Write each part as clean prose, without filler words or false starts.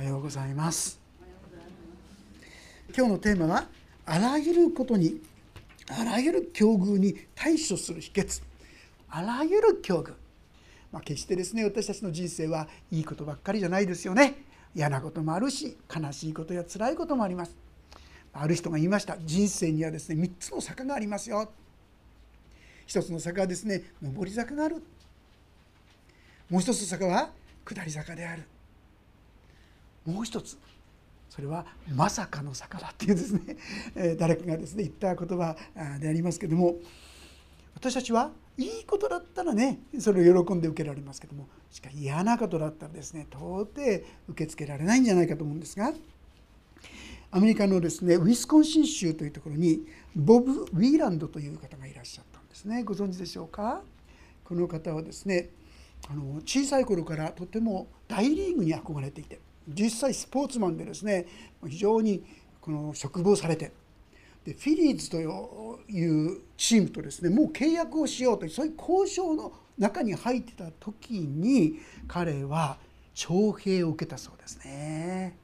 おはようございます。今日のテーマはあらゆることに、あらゆる境遇に対処する秘訣。あらゆる境遇、決してですね、私たちの人生はいいことばっかりじゃないですよね。嫌なこともあるし、悲しいことや辛いこともあります。ある人が言いました。人生にはですね、3つの坂がありますよ。1つの坂はですね、上り坂がある。もう1つの坂は下り坂である。もう一つ、それはまさかの坂だっていうですね、誰かがですね言った言葉でありますけれども、私たちはいいことだったらね、それを喜んで受けられますけども、しかし嫌なことだったらですね、到底受け付けられないんじゃないかと思うんですが、アメリカのですねウィスコンシン州というところにボブ・ウィーランドという方がいらっしゃったんですね。ご存知でしょうか。この方はですね、小さい頃からとても大リーグに憧れていて、実際スポーツマンでですね、非常にこの嘱望されて、でフィリーズというチームとですね、もう契約をしようというそういう交渉の中に入ってた時に、彼は徴兵を受けたそうですね。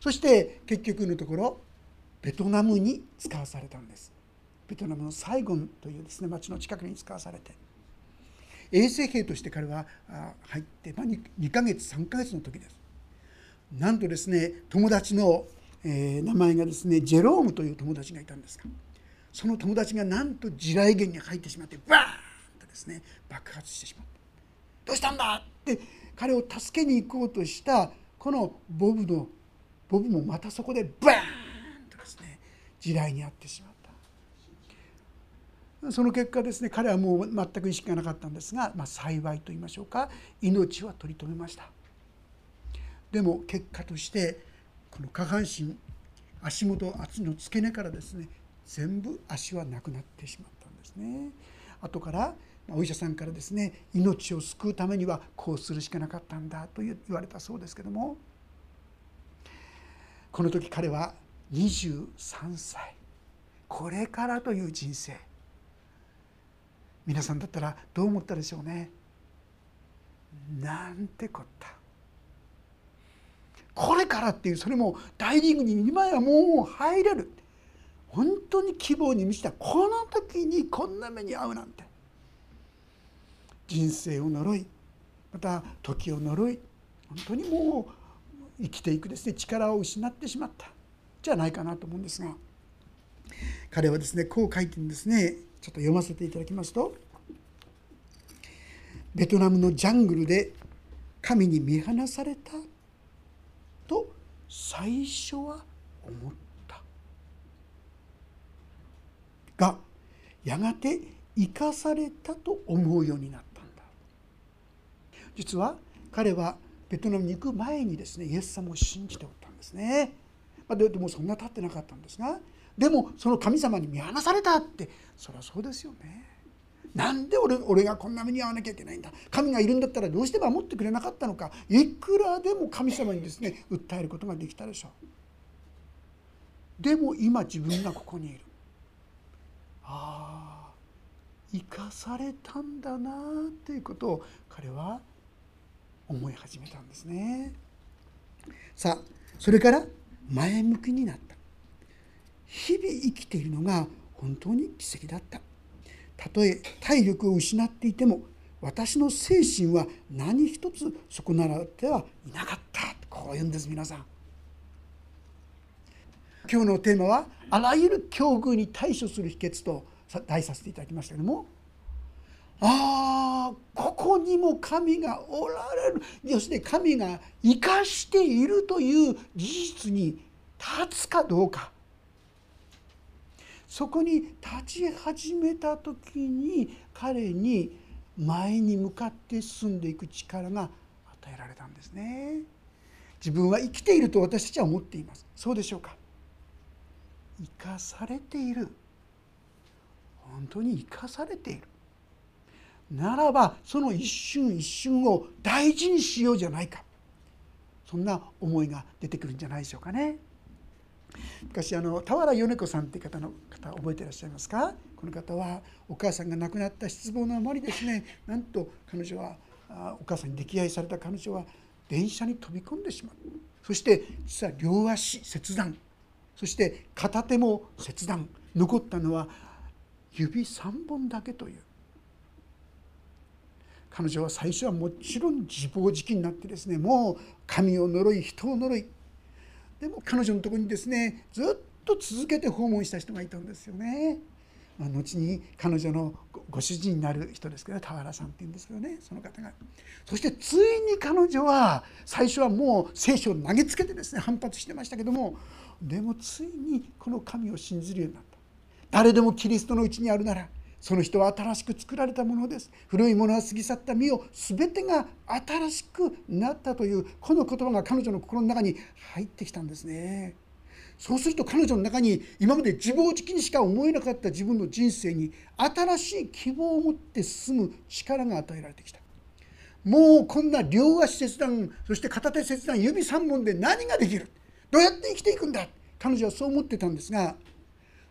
そして結局のところベトナムに使わされたんです。ベトナムのサイゴンというですね町の近くに使わされて、衛生兵として彼は入って2ヶ月3ヶ月の時です。なんとですね、友達の名前がですねジェロームという友達がいたんですが、その友達がなんと地雷原に入ってしまって、バーンとですね爆発してしまった。どうしたんだって彼を助けに行こうとしたこのボブもまたそこでバーンとですね地雷に遭ってしまった。その結果ですね、彼はもう全く意識がなかったんですが、幸いと言いましょうか、命は取り留めました。でも結果としてこの下半身、足元の付け根からですね、全部足はなくなってしまったんですね。後からお医者さんからですね、命を救うためにはこうするしかなかったんだと言われたそうですけども、この時彼は23歳、これからという人生、皆さんだったらどう思ったでしょうね。なんてこった、これからっていう、それも大リーグに今やもう入れる、本当に希望に満ちたこの時にこんな目に遭うなんて、人生を呪い、また時を呪い、本当にもう生きていくですね力を失ってしまったじゃないかなと思うんですが、彼はですねこう書いてるんですね。ちょっと読ませていただきますと、ベトナムのジャングルで神に見放されたと最初は思ったが、やがて生かされたと思うようになったんだ。実は彼はベトナムに行く前にですねイエス様を信じておったんですね。でもそんな経ってなかったんですが、でもその神様に見放されたって、そりゃそうですよね。なんで俺がこんな目に遭わなきゃいけないんだ。神がいるんだったらどうして守ってくれなかったのか。いくらでも神様にですね訴えることができたでしょう。でも今自分がここにいる。ああ、生かされたんだなということを彼は思い始めたんですね。さあ、それから前向きになった。日々生きているのが本当に奇跡だった。たとえ体力を失っていても、私の精神は何一つ損なわれてはいなかった。こう言うんです。皆さん、今日のテーマはあらゆる境遇に対処する秘訣と題させていただきましたけれども、ここにも神がおられる、要するに神が生かしているという事実に立つかどうか、そこに立ち始めた時に彼に前に向かって進んでいく力が与えられたんですね。自分は生きていると私たちは思っています。そうでしょうか。生かされている、本当に生かされているならば、その一瞬一瞬を大事にしようじゃないか、そんな思いが出てくるんじゃないでしょうかね。昔俵米子さんって方覚えていらっしゃいますか。この方はお母さんが亡くなった失望のあまりですね、なんと彼女はお母さんに溺愛された彼女は電車に飛び込んでしまう。そして実は両足切断、そして片手も切断、残ったのは指3本だけという。彼女は最初はもちろん自暴自棄になってですね、もう神を呪い人を呪い。でも彼女のところにですね、ずっと続けて訪問した人がいたんですよね。後に彼女のご主人になる人ですけど、田原さんっていうんですけどね、その方が。そしてついに彼女は、最初はもう聖書を投げつけてですね反発してましたけども、でもついにこの神を信じるようになった。誰でもキリストのうちにあるなら、その人は新しく作られたものです。古いものは過ぎ去った身を、全てが新しくなったという、この言葉が彼女の心の中に入ってきたんですね。そうすると彼女の中に、今まで自暴自棄にしか思えなかった自分の人生に新しい希望を持って進む力が与えられてきた。もうこんな両足切断、そして片手切断、指3本で何ができる、どうやって生きていくんだ、彼女はそう思ってたんですが、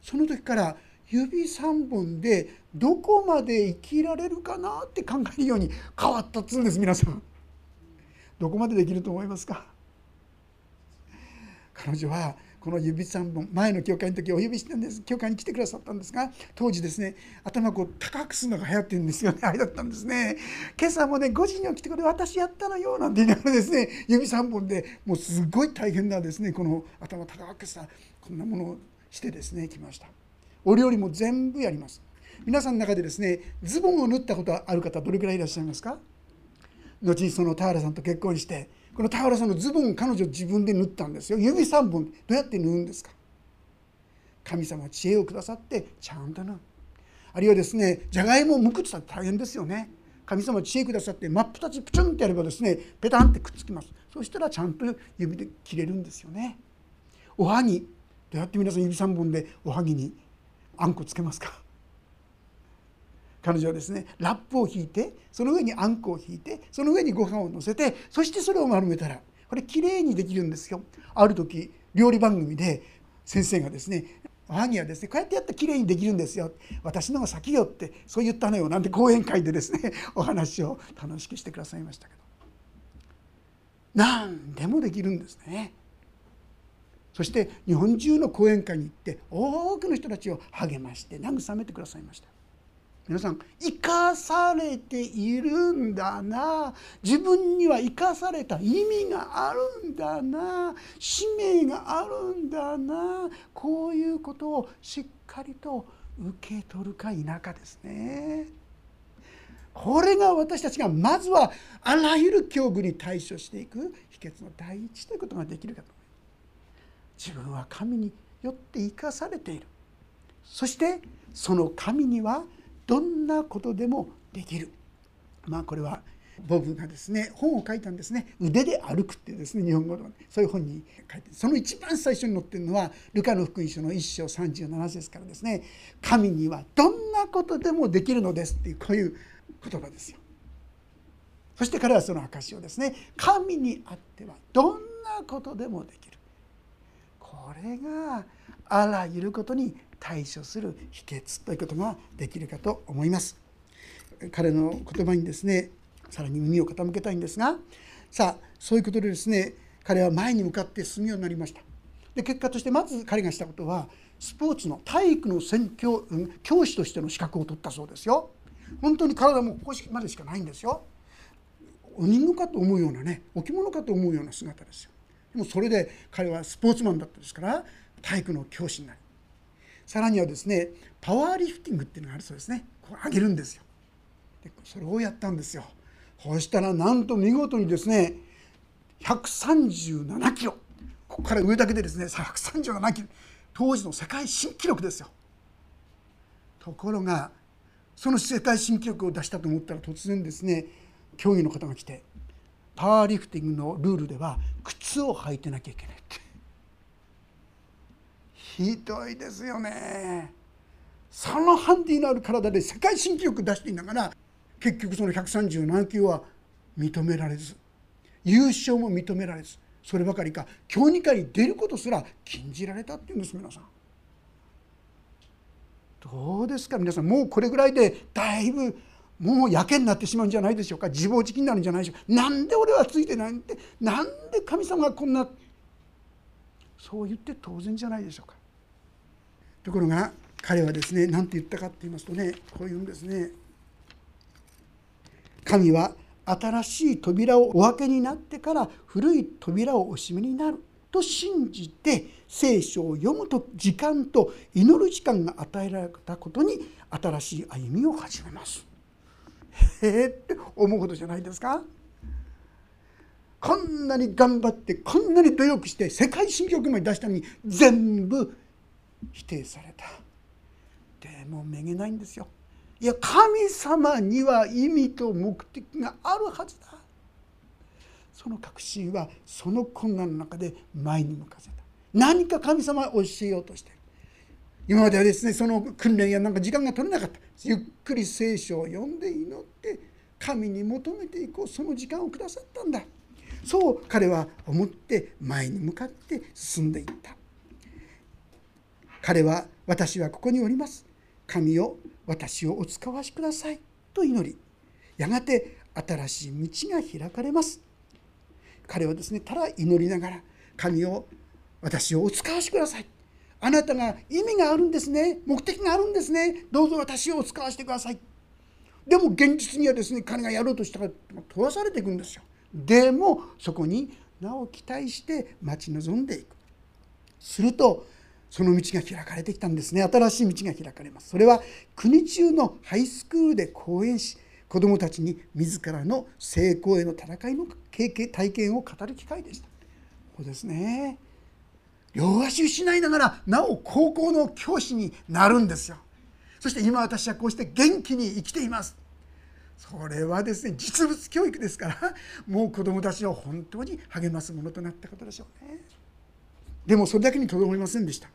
その時から指3本でどこまで生きられるかなって考えるように変わったっつうんです。皆さん、どこまでできると思いますか？彼女はこの指3本、前の教会の時お呼びしたんです。教会に来てくださったんですが、当時ですね、頭こう高くするのが流行ってるんですよね。あれだったんですね。今朝もね、5時に起きてくれ、私やったのよなんて言いながらですね、指3本でもうすごい大変なですね、この頭高くしたこんなものをしてですね来ました。お料理も全部やります。皆さんの中でですね、ズボンを縫ったことある方どれくらいいらっしゃいますか？後にその田原さんと結婚して、この田原さんのズボンを彼女自分で縫ったんですよ。指3本どうやって縫うんですか？神様は知恵をくださってちゃんと縫う。あるいはですね、じゃがいもをむくってたら大変ですよね。神様は知恵くださって、真っ二つプチュンってやればですね、ペタンってくっつきます。そしたらちゃんと指で切れるんですよね。おはぎどうやって皆さん指3本でおはぎにあんこつけますか？彼女はですね、ラップを引いて、その上にあんこを引いて、その上にご飯を乗せて、そしてそれを丸めたら、これきれいにできるんですよ。ある時料理番組で先生がですね、おはぎはですねこうやってやったらきれいにできるんですよ、私のが先よってそう言ったのよなんて講演会でですねお話を楽しくしてくださいましたけど、何でもできるんですね。そして日本中の講演会に行って多くの人たちを励まして慰めてくださいました。皆さん、生かされているんだな、自分には生かされた意味があるんだな、使命があるんだな、こういうことをしっかりと受け取るか否かですね。これが私たちがまずはあらゆる境遇に対処していく秘訣の第一ということができるかと思います。自分は神によって生かされている。そしてその神にはどんなことでもできる。これはボブがですね本を書いたんですね。腕で歩くってですね日本語のそういう本に書いて、その一番最初に載ってるのはルカの福音書の1章37節からですね、神にはどんなことでもできるのですっていう、こういう言葉ですよ。そして彼はその証をですね、神にあってはどんなことでもできる。これがあらゆることに対処する秘訣ということができるかと思います。彼の言葉にですねさらに耳を傾けたいんですが、さあそういうことでですね、彼は前に向かって進むようになりました。で、結果としてまず彼がしたことは、スポーツの体育の専攻教師としての資格を取ったそうですよ。本当に体もここまでしかないんですよ。お人形かと思うようなね、置物かと思うような姿ですよ。もうそれで彼はスポーツマンだったですから体育の教師になり、さらにはですねパワーリフティングっていうのがあるそうですね。こう上げるんですよ。でそれをやったんですよ。そうしたらなんと見事にですね137キロ、ここから上だけでですね137キロ、当時の世界新記録ですよ。ところがその世界新記録を出したと思ったら、突然ですね競技の方が来て、パワーリフティングのルールでは靴を履いてなきゃいけないって。ひどいですよね。そのハンディのある体で世界新記録出していながら、結局その137キロは認められず、優勝も認められず、そればかりか競技会に出ることすら禁じられたっていうんです。皆さんどうですか？皆さんもうこれぐらいでだいぶもうやけになってしまうんじゃないでしょうか。自暴自棄になるんじゃないでしょうか。なんで俺はついてないんで、なんで神様がこんな、そう言って当然じゃないでしょうか。ところが彼はですね、何て言ったかって言いますとね、こう言うんですね。神は新しい扉をお開けになってから古い扉をお閉めになると信じて、聖書を読むと時間と祈る時間が与えられたことに新しい歩みを始めます。へえって思うことじゃないですか。こんなに頑張ってこんなに努力して世界新記録まで出したのに全部否定された。でもめげないんですよ。いや、神様には意味と目的があるはずだ。その確信はその困難の中で前に向かせた。何か神様は教えようとしている。今まではですね、その訓練やなんか時間が取れなかった。ゆっくり聖書を読んで祈って神に求めていこう、その時間をくださったんだ。そう彼は思って前に向かって進んでいった。彼は、私はここにおります、神よ私をお使わしくださいと祈り、やがて新しい道が開かれます。彼はですね、ただ祈りながら、神を私をお使わしください、あなたが意味があるんですね、目的があるんですね、どうぞ私をお使わしてください。でも現実にはですね、彼がやろうとしたから問わされていくんですよ。でもそこになお期待して待ち望んでいく。するとその道が開かれてきたんですね。新しい道が開かれます。それは国中のハイスクールで講演し、子どもたちに自らの成功への戦いの経験体験を語る機会でした。そうですね。両足失いながらなお高校の教師になるんですよ。そして今私はこうして元気に生きています。それはですね、実物教育ですから、もう子どもたちを本当に励ますものとなったことでしょうね。でもそれだけにとどまりませんでした。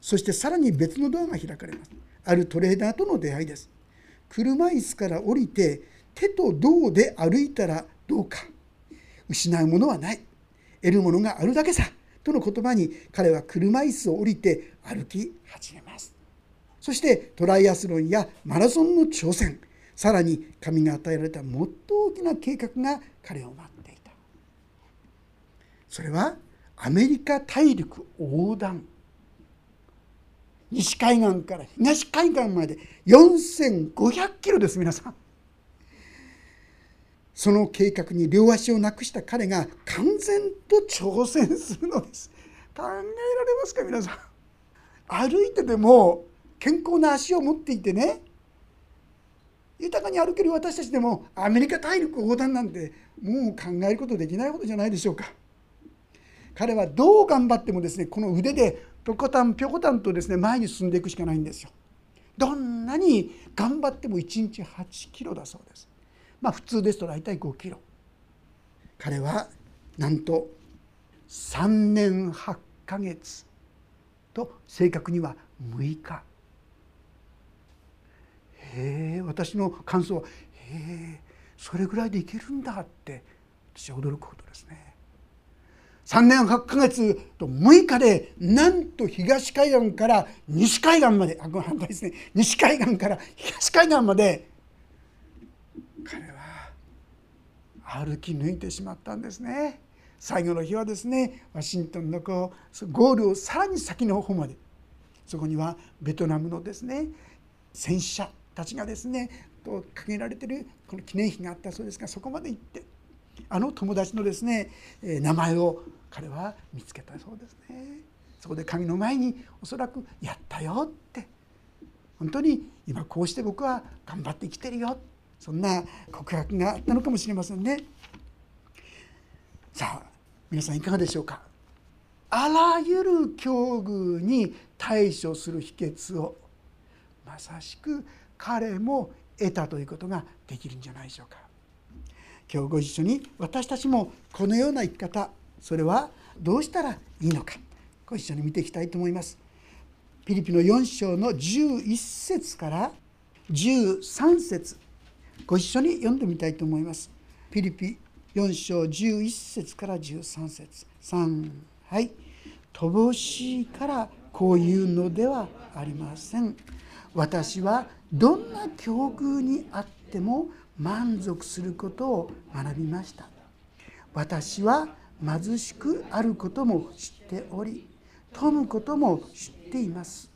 そしてさらに別のドアが開かれます。あるトレーダーとの出会いです。車椅子から降りて手と胴で歩いたらどうか。失うものはない。得るものがあるだけさ。との言葉に彼は車椅子を降りて歩き始めます。そしてトライアスロンやマラソンの挑戦。さらに神が与えられたもっと大きな計画が彼を待っていた。それはアメリカ大陸横断。西海岸から東海岸まで4500キロです、皆さん。その計画に両足をなくした彼が完全と挑戦するのです。考えられますか、皆さん。歩いてでも健康な足を持っていてね、豊かに歩ける私たちでもアメリカ大陸横断なんてもう考えることできないことじゃないでしょうか。彼はどう頑張ってもですね、この腕でとこたんぴょこたんとですね、前に進んでいくしかないんですよ。どんなに頑張っても1日8キロだそうです。まあ普通ですと大体5キロ。彼はなんと3年8ヶ月と正確には6日。へえ、私の感想は、へえ、それぐらいでいけるんだって私は驚くことですね。3年8ヶ月と6日で、なんと東海岸から西海岸まで、あ、ごめんなさいですね、西海岸から東海岸まで彼は歩き抜いてしまったんですね。最後の日はですね、ワシントンのこうゴールをさらに先の方まで、そこにはベトナムのですね戦死者たちがですね掲げられているこの記念碑があったそうですが、そこまで行ってあの友達のですね名前を彼は見つけたそうですね。そこで神の前におそらく「やったよ」って、本当に今こうして僕は頑張って生きてるよ、そんな告白があったのかもしれませんね。さあ皆さんいかがでしょうか。あらゆる境遇に対処する秘訣をまさしく彼も得たということができるんじゃないでしょうか。今日ご一緒に私たちもこのような生き方、それはどうしたらいいのか、ご一緒に見ていきたいと思います。ピリピの4章の11節から13節、ご一緒に読んでみたいと思います。ピリピ4章11節から13節、3、はい、乏しいからこういうのではありません。私はどんな境遇にあってても満足することを学びました。私は貧しくあることも知っており、富むことも知っています。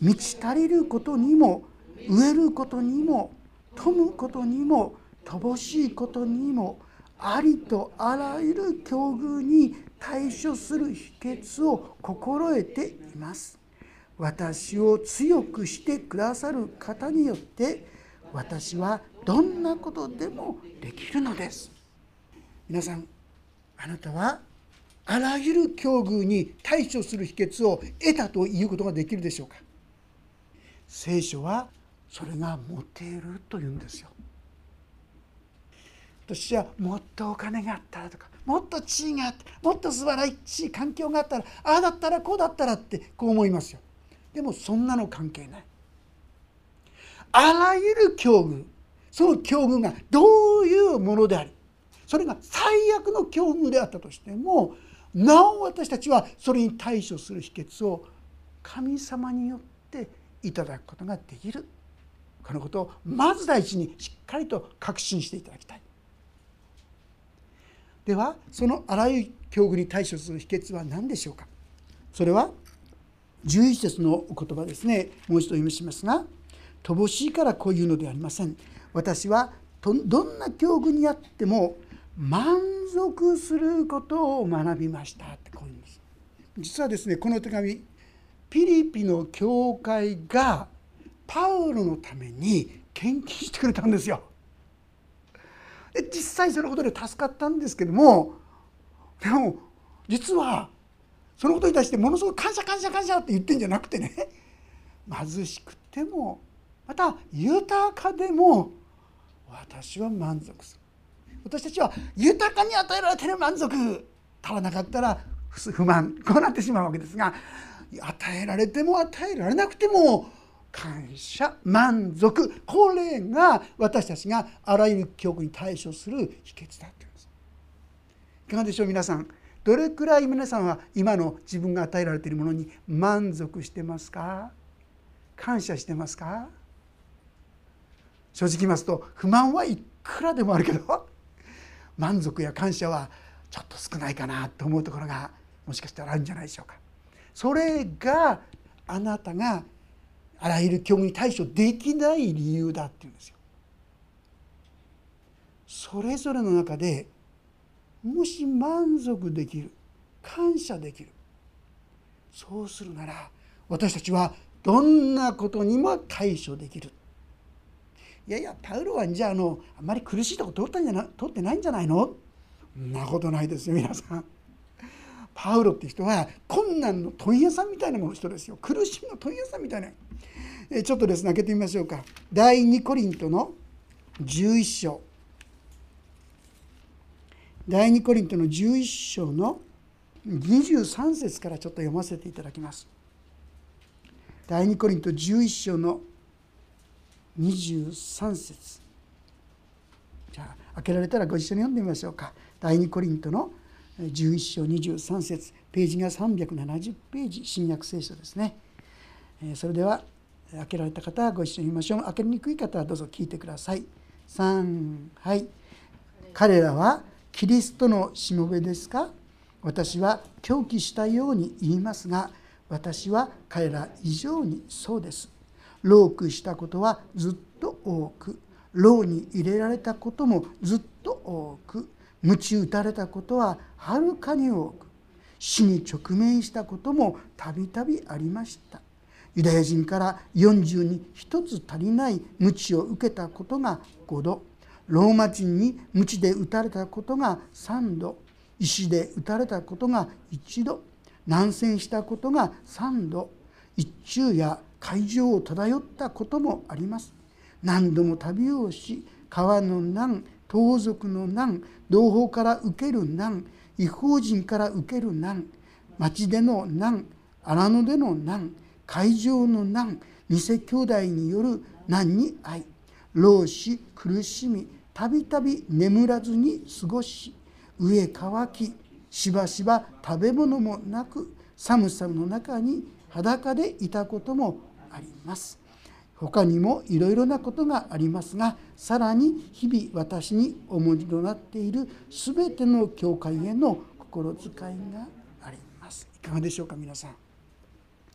満ち足りることにも、飢えることにも、富むことにも、乏しいことにも、ありとあらゆる境遇に対処する秘訣を心得ています。私を強くしてくださる方によって私はどんなことでもできるのです。皆さん、あなたはあらゆる境遇に対処する秘訣を得たということができるでしょうか。聖書はそれが持てるというんですよ。私はもっとお金があったらとか、もっと地位があったら、もっと素晴らしい環境があったら、ああだったらこうだったらってこう思いますよ。でもそんなの関係ない。あらゆる境遇、その境遇がどういうものであり、それが最悪の境遇であったとしても、なお私たちはそれに対処する秘訣を神様によっていただくことができる。このことをまず第一にしっかりと確信していただきたい。では、そのあらゆる境遇に対処する秘訣は何でしょうか。それは11節のお言葉ですね。もう一度読みしますが、乏しいからこういうのではありません。私はどんな境遇にあっても満足することを学びましたってこう言うんです。実はですね、この手紙、ピリピの教会がパウロのために献金してくれたんですよ。実際そのことで助かったんですけども、でも実はそのことに対してものすごく感謝感謝感謝って言ってんじゃなくてね、貧しくてもまた豊かでも私は満足する。私たちは豊かに与えられている満足、足らなかったら不満、こうなってしまうわけですが、与えられても与えられなくても感謝、満足、これが私たちがあらゆる境遇に対処する秘訣だって言うんです。いかがでしょう皆さん。どれくらい皆さんは今の自分が与えられているものに満足してますか。感謝してますか。正直言いますと、不満はいくらでもあるけど、満足や感謝はちょっと少ないかなと思うところがもしかしたらあるんじゃないでしょうか。それがあなたがあらゆる境遇に対処できない理由だっていうんですよ。それぞれの中でもし満足できる、感謝できる、そうするなら私たちはどんなことにも対処できる。いやいや、パウロはじゃああんまり苦しいとこ通ってないんじゃないの。そんなことないですよ皆さん。パウロって人は困難の問屋さんみたいな人ですよ。苦しみの問屋さんみたいな。ちょっとですね、開けてみましょうか。第2コリントの11章。第2コリントの11章の23節からちょっと読ませていただきます。第2コリント11章の23節。じゃあ開けられたらご一緒に読んでみましょうか。第2コリントの11章23節、ページが370ページ、新約聖書ですね。それでは開けられた方はご一緒に見ましょう。開けにくい方はどうぞ聞いてください。3、はい。彼らはキリストのしもべですか。私は狂気したように言いますが、私は彼ら以上にそうです。労苦したことはずっと多く、牢に入れられたこともずっと多く、鞭打たれたことははるかに多く、死に直面したこともたびたびありました。ユダヤ人から40に一つ足りない鞭を受けたことが5度、ローマ人に鞭で打たれたことが3度、石で打たれたことが1度、難戦したことが3度、一昼夜海上を漂ったこともあります。何度も旅をし、川の難、盗賊の難、同胞から受ける難、異邦人から受ける難、町での難、荒野での難、会場の難、偽兄弟による難に遭い、労し苦しみ、たびたび眠らずに過ごし、飢え渇き、しばしば食べ物もなく、寒さの中に裸でいたこともあります。他にもいろいろなことがありますが、さらに日々私に重荷となっているすべての教会への心遣いがあります。いかがでしょうか皆さん。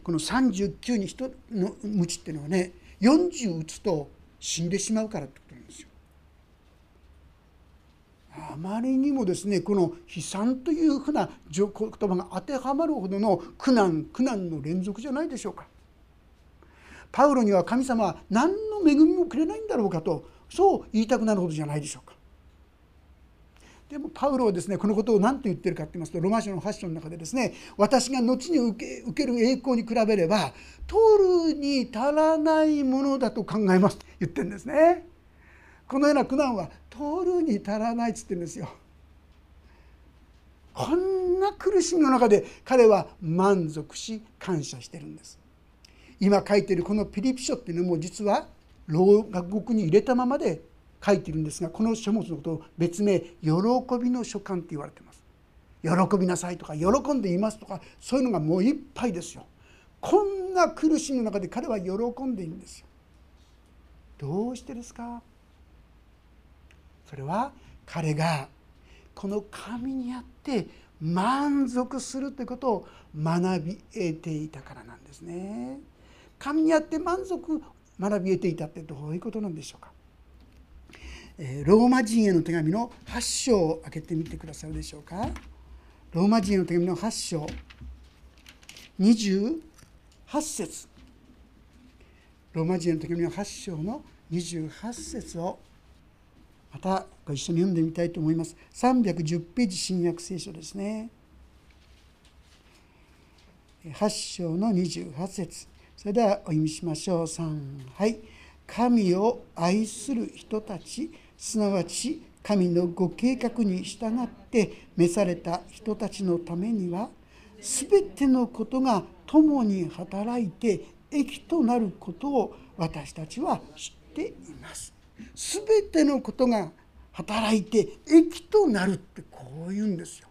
この39に人の無知っていうのはね、40打つと死んでしまうからってことなんですよ。あまりにもですね、この悲惨というふうな言葉が当てはまるほどの苦難の連続じゃないでしょうか。パウロには神様は何の恵みもくれないんだろうかと、そう言いたくなるほどじゃないでしょうか。でもパウロはですね、このことを何と言ってるかと言いますと、ロマ書の8章の中でですね、私が後に受ける栄光に比べれば取るに足らないものだと考えますと言ってるんですね。このような苦難は取るに足らないって言ってるんですよ。こんな苦しみの中で彼は満足し感謝してるんです。今書いているこのピリピ書っていうのも実は牢獄に入れたままで書いているんですが、この書物のことを別名「喜びの書簡」って言われています。喜びなさいとか、喜んでいますとか、そういうのがもういっぱいですよ。こんな苦しみの中で彼は喜んでいるんですよ。どうしてですか？それは彼がこの神にあって満足するということを学び得ていたからなんですね。神にあって満足学び得ていたってどういうことなんでしょうか。ローマ人への手紙の8章を開けてみてくださるでしょうか。ローマ人への手紙の8章28節、ローマ人への手紙の8章の28節をまたご一緒に読んでみたいと思います。310ページ新約聖書ですね。8章の28節、それではお読みしましょう。はい。神を愛する人たち、すなわち神のご計画に従って召された人たちのためには、すべてのことが共に働いて益となることを私たちは知っています。すべてのことが働いて益となるってこう言うんですよ。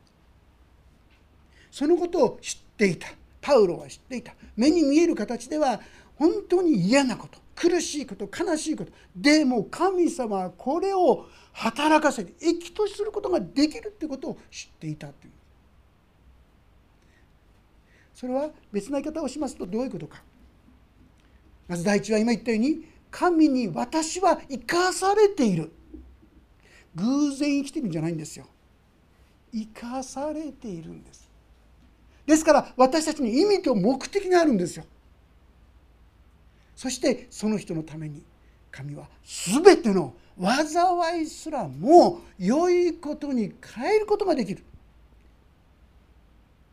そのことを知っていた。パウロは知っていた。目に見える形では本当に嫌なこと。苦しいこと、悲しいこと、でも神様はこれを働かせて益とすることができるってことを知っていたという。それは別な言い方をしますとどういうことか。まず第一は今言ったように、神に私は生かされている。偶然生きてるんじゃないんですよ。生かされているんです。ですから私たちに意味と目的があるんですよ。そしてその人のために神はすべての災いすらも良いことに変えることができる。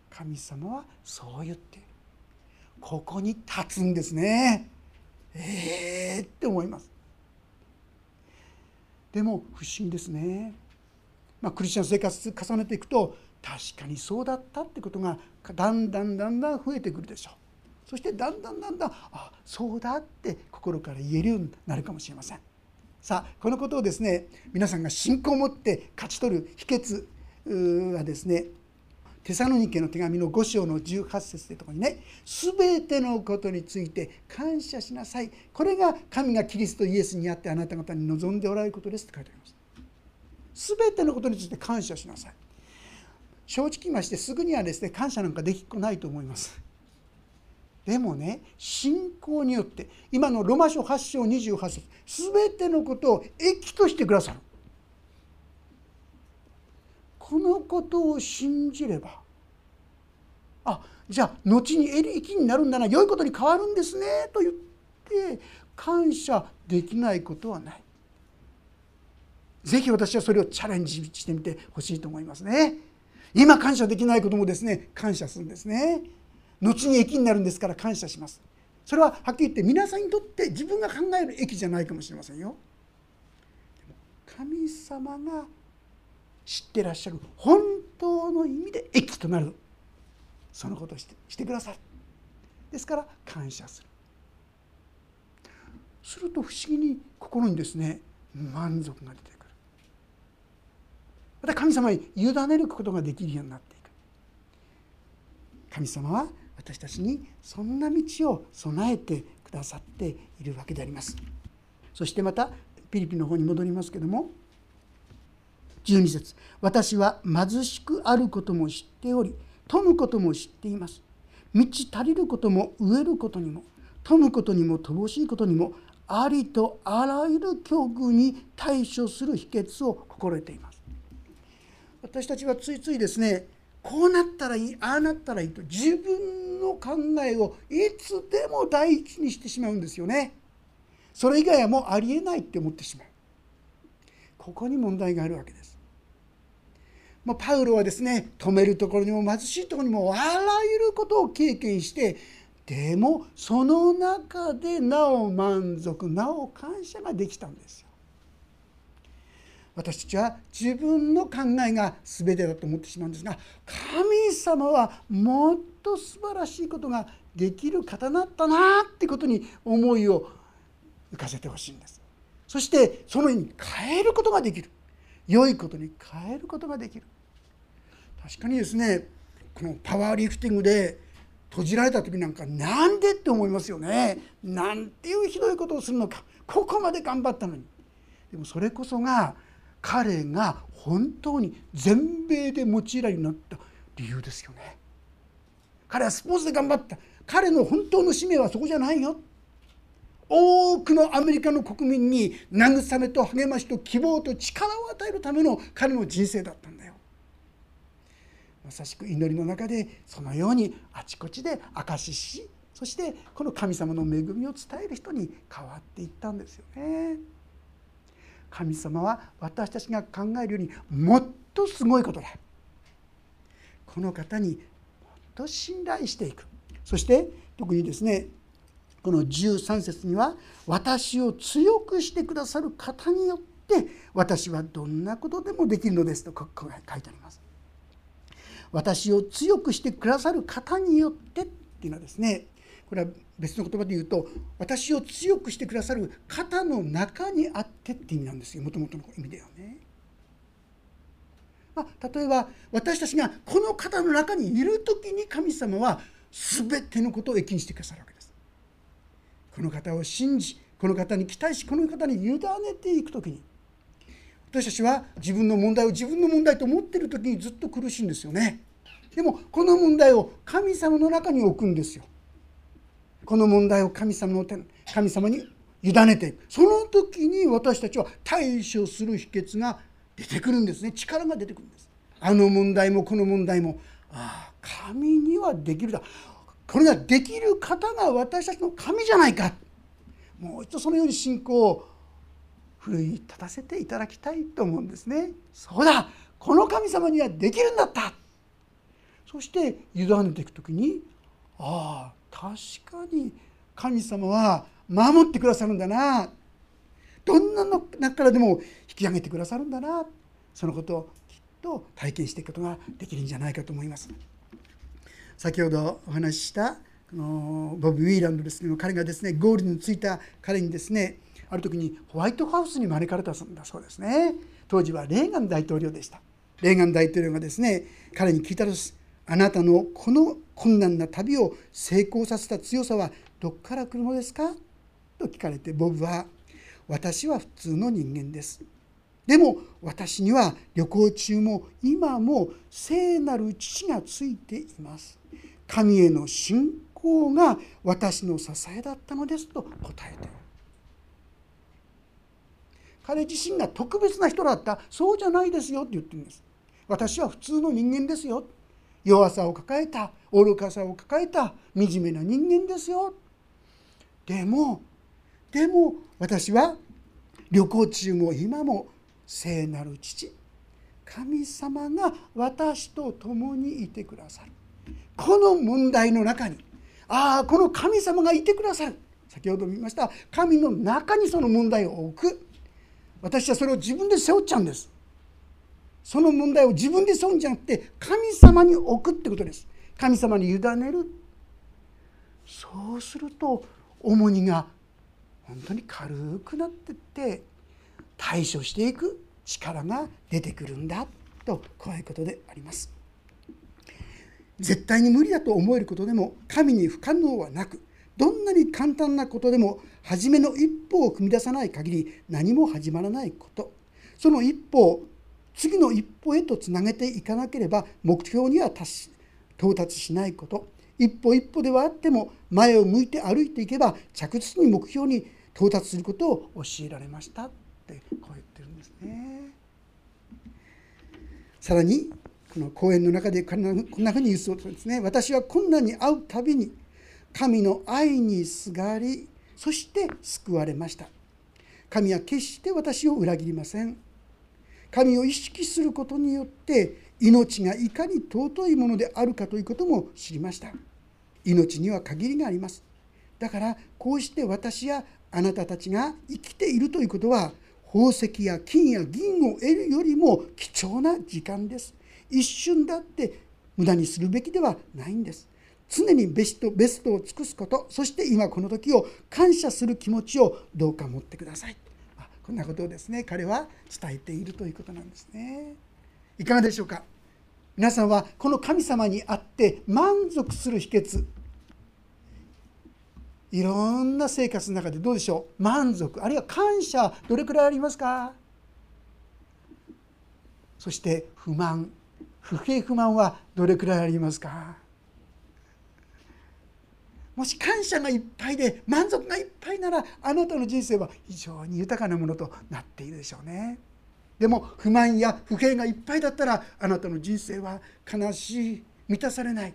神様はそう言っている。ここに立つんですね。って思います。でも不思議ですね。クリスチャン生活重ねていくと、確かにそうだったってことがだんだん増えてくるでしょう。そしてだんだん、あ、そうだって心から言えるようになるかもしれません。さあ、このことをですね、皆さんが信仰を持って勝ち取る秘訣はですね、テサロニケの手紙の5章の18節というところにね、すべてのことについて感謝しなさい。これが神がキリストイエスにあってあなた方に望んでおられることですって書いてあります。すべてのことについて感謝しなさい。正直言いまして、すぐにはですね、感謝なんかできっこないと思います。でもね、信仰によって今のロマ書8章28節、すべてのことを益としてくださる。このことを信じれば、あ、じゃあ後に益になるんだな、良いことに変わるんですねと言って感謝できないことはない。ぜひ私はそれをチャレンジしてみてほしいと思いますね。今感謝できないこともですね、感謝するんですね。後に益になるんですから感謝します。それははっきり言って皆さんにとって自分が考える益じゃないかもしれませんよ。でも神様が知ってらっしゃる本当の意味で益となる、そのことをしてくださる。ですから感謝する。すると不思議に心にですね、満足が出てくる。また神様に委ねることができるようになっていく。神様は私たちにそんな道を備えてくくださっているわけであります。そしてまたピリピの方に戻りますけども、12節、私は貧しくあることも知っており、富むことも知っています。満ち足りることも飢えることにも、富むことにも乏しいことにも、ありとあらゆる境遇に対処する秘訣を心得ています。私たちはついついですね、こうなったらいい、ああなったらいいと自分の考えをいつでも第一にしてしまうんですよね。それ以外はもうありえないって思ってしまう。ここに問題があるわけです。もうパウロはですね、止めるところにも貧しいところにもあらゆることを経験して、でもその中でなお満足、なお感謝ができたんですよ。私たちは自分の考えが全てだと思ってしまうんですが、神様はもっと素晴らしいことができる方だったなってことに思いを浮かせてほしいんです。そしてそのように変えることができる、良いことに変えることができる。確かにですね、このパワーリフティングで閉じられた時なんか、なんでって思いますよね。なんていうひどいことをするのか、ここまで頑張ったのに。でもそれこそが彼が本当に全米で用いられるようになった理由ですよね。彼はスポーツで頑張った。彼の本当の使命はそこじゃないよ。多くのアメリカの国民に慰めと励ましと希望と力を与えるための彼の人生だったんだよ。まさしく祈りの中でそのようにあちこちで証しし、そしてこの神様の恵みを伝える人に変わっていったんですよね。神様は私たちが考えるよりもっとすごいことだ。この方にもっと信頼していく。そして特にですね、この13節には、私を強くしてくださる方によって私はどんなことでもできるのですと、ここが書いてあります。私を強くしてくださる方によってっていうのはですね、これは別の言葉で言うと、私を強くしてくださる方の中にあってって意味なんですよ。もともとの意味だよね。まあ、例えば私たちがこの方の中にいるときに神様は全てのことを益にしてくださるわけです。この方を信じ、この方に期待し、この方に委ねていくときに、私たちは自分の問題を自分の問題と思っているときにずっと苦しいんですよね。でもこの問題を神様の中に置くんですよ。この問題を神様の手、神様に委ねていく。その時に私たちは対処する秘訣が出てくるんですね。力が出てくるんです。あの問題もこの問題も、ああ、神にはできるだ。これができる方が私たちの神じゃないか。もう一度そのように信仰を奮い立たせていただきたいと思うんですね。そうだ、この神様にはできるんだった。そして委ねていくときに、ああ、確かに神様は守ってくださるんだな、どんなの中からでも引き上げてくださるんだな、そのことをきっと体験していくことができるんじゃないかと思います。先ほどお話ししたボビー・ウィーランドですけど、彼がですね、ゴールドについた彼にですね、ある時にホワイトハウスに招かれたんだそうですね。当時はレーガン大統領でした。レーガン大統領がですね、彼に聞いたんです。あなたのこの困難な旅を成功させた強さはどこから来るのですかと聞かれて、ボブは、私は普通の人間です。でも私には旅行中も今も聖なる父がついています。神への信仰が私の支えだったのですと答えている。彼自身が特別な人だった、そうじゃないですよって言ってるんです。私は普通の人間ですよ。弱さを抱えた、愚かさを抱えた、惨めな人間ですよ。でも私は旅行中も今も聖なる父、神様が私と共にいてくださる。この問題の中に、ああ、この神様がいてくださる。先ほど見ました、神の中にその問題を置く。私はそれを自分で背負っちゃうんです。その問題を自分で背負うんじゃなくて、神様に置くってことです。神様に委ねる。そうすると、重荷が本当に軽くなっていって、対処していく力が出てくるんだと、こういうことであります。絶対に無理だと思えることでも神に不可能はなく、どんなに簡単なことでも初めの一歩を踏み出さない限り何も始まらないこと、その一歩を次の一歩へとつなげていかなければ目標には到達しないこと、一歩一歩ではあっても前を向いて歩いていけば着実に目標に到達することを教えられましたってこう言ってるんですね。さらにこの講演の中でこんなふうに言うそうですね。私は困難に遭うたびに神の愛にすがり、そして救われました。神は決して私を裏切りません。神を意識することによって命がいかに尊いものであるかということも知りました。命には限りがあります。だからこうして私やあなたたちが生きているということは宝石や金や銀を得るよりも貴重な時間です。一瞬だって無駄にするべきではないんです。常にベストを尽くすこと、そして今この時を感謝する気持ちをどうか持ってください。こんなことをですね、彼は伝えているということなんですね。いかがでしょうか。皆さんはこの神様にあって満足する秘訣、いろんな生活の中でどうでしょう。満足あるいは感謝、どれくらいありますか。そして不満、不平不満はどれくらいありますか。もし感謝がいっぱいで満足がいっぱいなら、あなたの人生は非常に豊かなものとなっているでしょうね。でも不満や不平がいっぱいだったら、あなたの人生は悲しい、満たされない。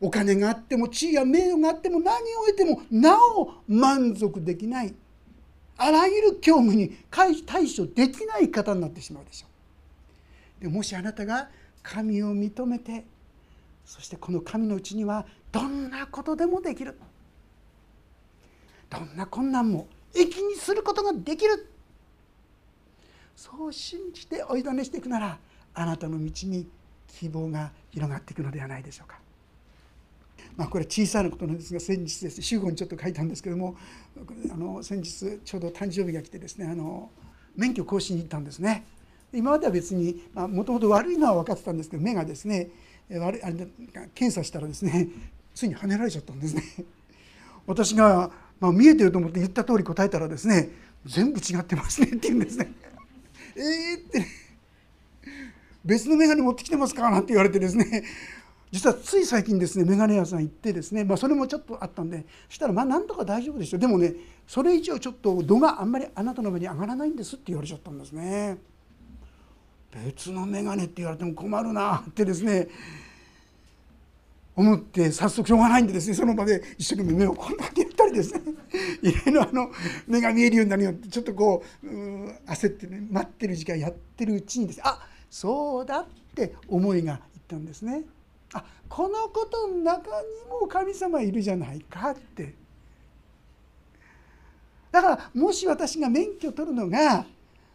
お金があっても地位や名誉があっても何を得てもなお満足できない、あらゆる境遇に対処できない方になってしまうでしょう。でもしあなたが神を認めて、そしてこの神のうちにはどんなことでもできる、どんな困難も益にすることができる、そう信じてお委ねしていくなら、あなたの道に希望が広がっていくのではないでしょうか。これは小さなことなんですが、先日ですね、週号にちょっと書いたんですけども、先日ちょうど誕生日が来てですね、免許更新に行ったんですね。今までは別にもともと悪いのは分かってたんですけど、目がですね、検査したらですね、ついにはねられちゃったんですね。私が、見えてると思って言った通り答えたらですね、全部違ってますねって言うんですね。って別の眼鏡持ってきてますかなんて言われてですね、実はつい最近ですね、眼鏡屋さん行ってですね、それもちょっとあったんで、そしたらなんとか大丈夫でしょう、でもねそれ以上ちょっと度があんまりあなたの目に上がらないんですって言われちゃったんですね。別の眼鏡って言われても困るなってですね思って、早速しょうがないんでですね、その場で一生懸命目をこんなってやったりですね、いろいろ目が見えるようになるよってちょっとこう焦って、ね、待ってる時間やってるうちにですね、あ、そうだって思いがいったんですね。あ、このことの中にも神様いるじゃないかって。だからもし私が免許取るのが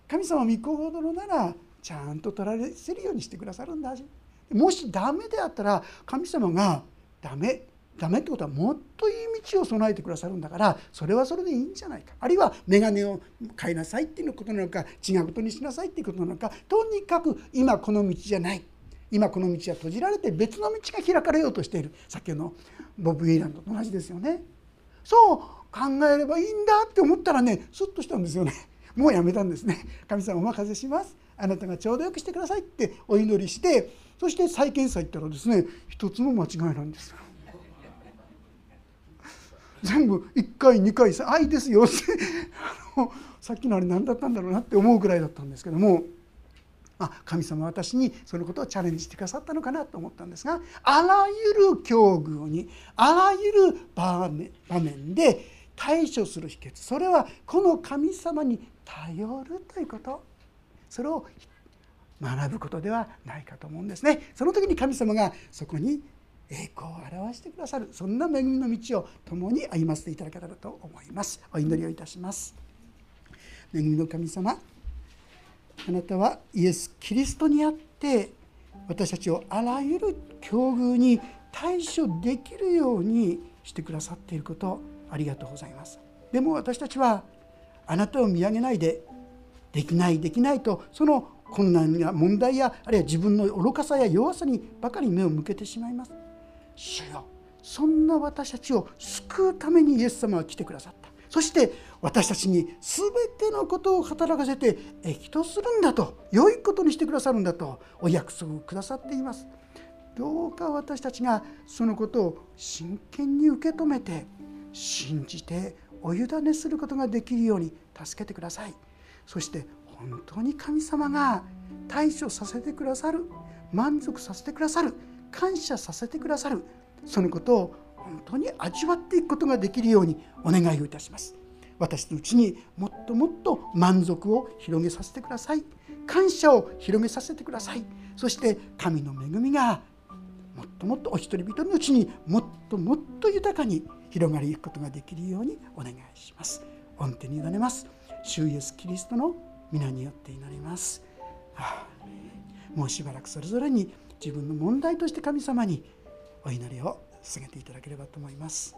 神様御心ならちゃんと取らせるようにしてくださるんだし、もしダメであったら神様がダメってことはもっといい道を備えてくださるんだから、それはそれでいいんじゃないか、あるいは眼鏡を変えなさいっていうことなのか、違うことにしなさいっていうことなのか、とにかく今この道じゃない、今この道は閉じられて別の道が開かれようとしている、さっきのボブ・ウィーランドと同じですよね。そう考えればいいんだって思ったらね、スッとしたんですよね。もうやめたんですね。神様お任せします、あなたがちょうどよくしてくださいってお祈りして、そして再検査行ったらですね、一つも間違いなんですよ。全部1回2回さ「あいですよ」ってさっきのあれ何だったんだろうなって思うくらいだったんですけども、神様私にそのことをチャレンジしてくださったのかなと思ったんですが、あらゆる境遇にあらゆる場面で対処する秘訣、それはこの神様に頼るということ、それを学ぶことではないかと思うんですね。その時に神様がそこに栄光を表してくださる、そんな恵みの道を共に歩ませていただけたらと思います。お祈りをいたします。恵みの神様、あなたはイエス・キリストにあって私たちをあらゆる境遇に対処できるようにしてくださっていること、ありがとうございます。でも私たちはあなたを見上げないで、できないと、その困難や問題や、あるいは自分の愚かさや弱さにばかり目を向けてしまいます。主よ、そんな私たちを救うためにイエス様は来てくださった。そして私たちに全てのことを働かせて益とするんだと、良いことにしてくださるんだとお約束をくださっています。どうか私たちがそのことを真剣に受け止めて信じてお委ねすることができるように助けてください。そして本当に神様が対処させてくださる、満足させてくださる、感謝させてくださる、そのことを本当に味わっていくことができるようにお願いをいたします。私のうちにもっともっと満足を広げさせてください。感謝を広げさせてください。そして神の恵みがもっともっとお一人一人のうちにもっともっと豊かに広がりいくことができるようにお願いします。御手に委ねます。主イエスキリストの皆によって祈ります。もうしばらくそれぞれに自分の問題として神様にお祈りを捧げていただければと思います。